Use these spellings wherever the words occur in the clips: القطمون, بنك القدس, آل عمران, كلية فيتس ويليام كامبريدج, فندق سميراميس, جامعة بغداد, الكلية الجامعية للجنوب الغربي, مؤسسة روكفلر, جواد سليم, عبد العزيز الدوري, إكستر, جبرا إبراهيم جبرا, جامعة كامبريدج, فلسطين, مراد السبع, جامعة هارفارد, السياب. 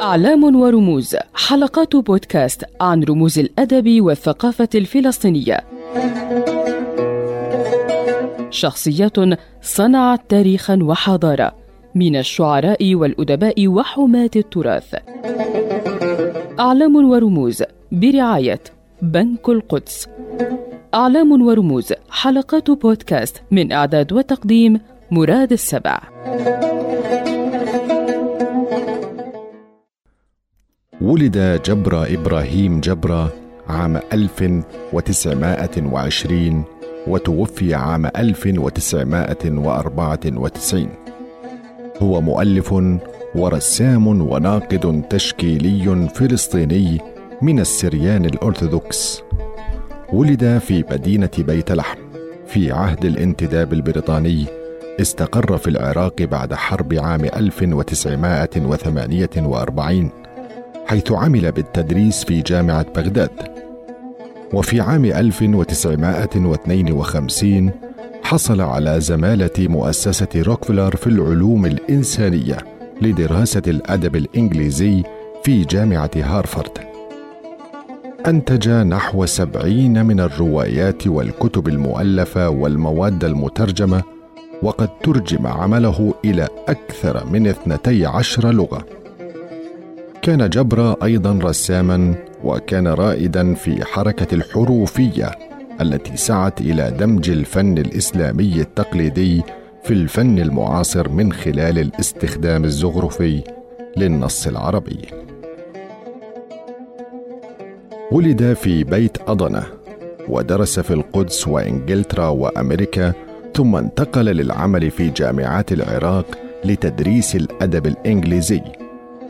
أعلام ورموز، حلقات بودكاست عن رموز الأدب والثقافة الفلسطينية. شخصيات صنعت تاريخا وحضارة، من الشعراء والأدباء وحماة التراث. أعلام ورموز برعاية بنك القدس. أعلام ورموز، حلقات بودكاست، من إعداد وتقديم مراد السبع. ولد جبرا إبراهيم جبرا عام 1920 وتوفي عام 1994. هو مؤلف ورسام وناقد تشكيلي فلسطيني من السريان الأرثوذكس. ولد في مدينة بيت لحم في عهد الانتداب البريطاني. استقر في العراق بعد حرب عام 1948، حيث عمل بالتدريس في جامعة بغداد. وفي عام 1952 حصل على زمالة مؤسسة روكفلر في العلوم الإنسانية لدراسة الأدب الإنجليزي في جامعة هارفارد. أنتج نحو 70 من الروايات والكتب المؤلفة والمواد المترجمة، وقد ترجم عمله إلى أكثر من 12 لغة. كان جبرا أيضا رساما، وكان رائدا في حركة الحروفية التي سعت إلى دمج الفن الإسلامي التقليدي في الفن المعاصر من خلال الاستخدام الزخرفي للنص العربي. ولد في بيت أضنة، ودرس في القدس وإنجلترا وأمريكا، ثم انتقل للعمل في جامعات العراق لتدريس الأدب الإنجليزي،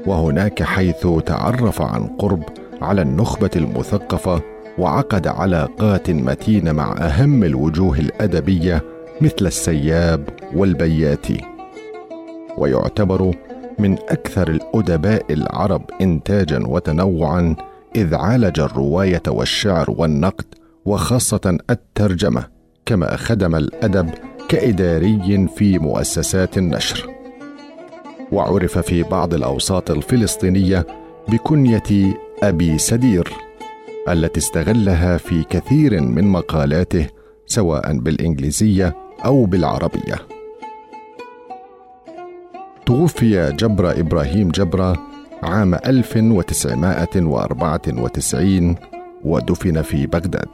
وهناك حيث تعرف عن قرب على النخبة المثقفة، وعقد علاقات متينة مع أهم الوجوه الأدبية مثل السياب والبياتي. ويعتبر من أكثر الأدباء العرب إنتاجا وتنوعا، إذ عالج الرواية والشعر والنقد وخاصة الترجمة، كما خدم الأدب كإداري في مؤسسات النشر. وعرف في بعض الأوساط الفلسطينية بكنية أبي سدير، التي استغلها في كثير من مقالاته سواء بالإنجليزية أو بالعربية. توفي جبرا إبراهيم جبرا عام 1994 ودفن في بغداد.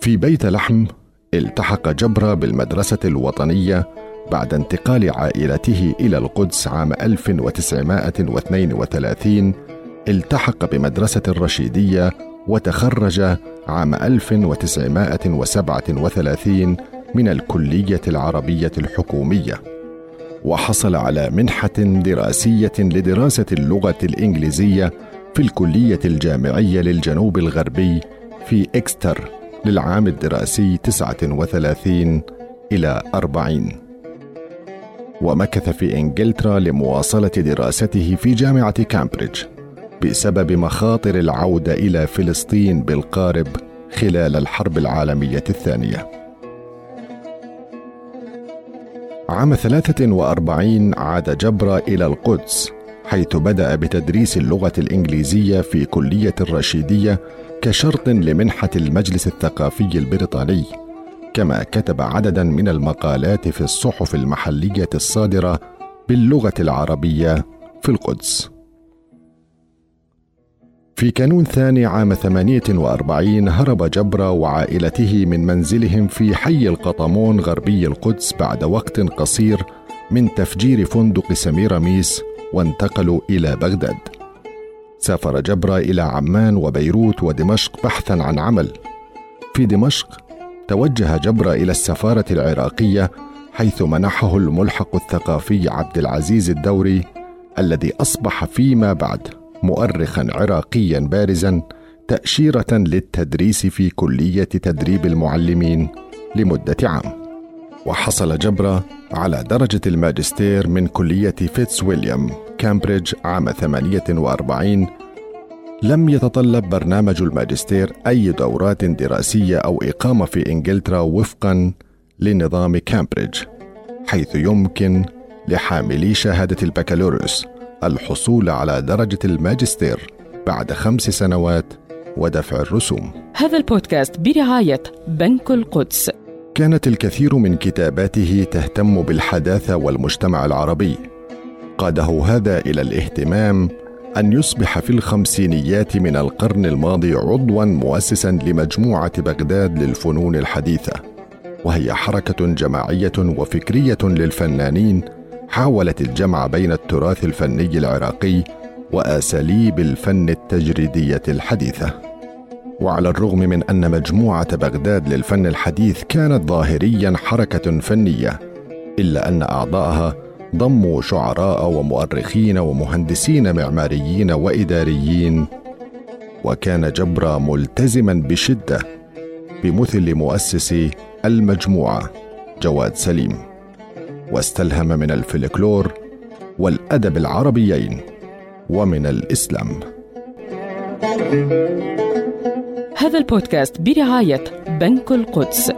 في بيت لحم التحق جبرا بالمدرسة الوطنية بعد انتقال عائلته إلى القدس عام 1932. التحق بمدرسة الرشيدية وتخرج عام 1937 من الكلية العربية الحكومية، وحصل على منحة دراسية لدراسة اللغة الإنجليزية في الكلية الجامعية للجنوب الغربي في إكستر للعام الدراسي 39 إلى 40. ومكث في إنجلترا لمواصلة دراسته في جامعة كامبريدج بسبب مخاطر العودة إلى فلسطين بالقارب خلال الحرب العالمية الثانية. عام 43 عاد جبرا إلى القدس، حيث بدأ بتدريس اللغة الإنجليزية في كلية الرشيدية كشرط لمنحة المجلس الثقافي البريطاني، كما كتب عددا من المقالات في الصحف المحلية الصادرة باللغة العربية في القدس. في كانون 2 عام 48 هرب جبرا وعائلته من منزلهم في حي القطمون غربي القدس بعد وقت قصير من تفجير فندق سميراميس، وانتقلوا إلى بغداد. سافر جبرا إلى عمان وبيروت ودمشق بحثا عن عمل. في دمشق توجه جبرا إلى السفارة العراقية، حيث منحه الملحق الثقافي عبد العزيز الدوري، الذي أصبح فيما بعد مؤرخا عراقيا بارزا، تأشيرة للتدريس في كلية تدريب المعلمين لمدة عام. وحصل جبرا على درجة الماجستير من كلية فيتس ويليام كامبريدج عام 48. لم يتطلب برنامج الماجستير أي دورات دراسية أو إقامة في إنجلترا وفقا لنظام كامبريدج، حيث يمكن لحاملي شهادة البكالوريوس الحصول على درجة الماجستير بعد 5 سنوات ودفع الرسوم. هذا البودكاست برعاية بنك القدس. كانت الكثير من كتاباته تهتم بالحداثة والمجتمع العربي. قاده هذا إلى الاهتمام أن يصبح في الخمسينيات من القرن الماضي عضواً مؤسساً لمجموعة بغداد للفنون الحديثة، وهي حركة جماعية وفكرية للفنانين حاولت الجمع بين التراث الفني العراقي وأساليب الفن التجريدية الحديثة. وعلى الرغم من أن مجموعة بغداد للفن الحديث كانت ظاهرياً حركة فنية، إلا أن أعضائها ضموا شعراء ومؤرخين ومهندسين معماريين وإداريين، وكان جبرا ملتزماً بشدة بمثل مؤسسي المجموعة جواد سليم، واستلهم من الفلكلور والأدب العربيين ومن الإسلام. هذا البودكاست برعاية بنك القدس.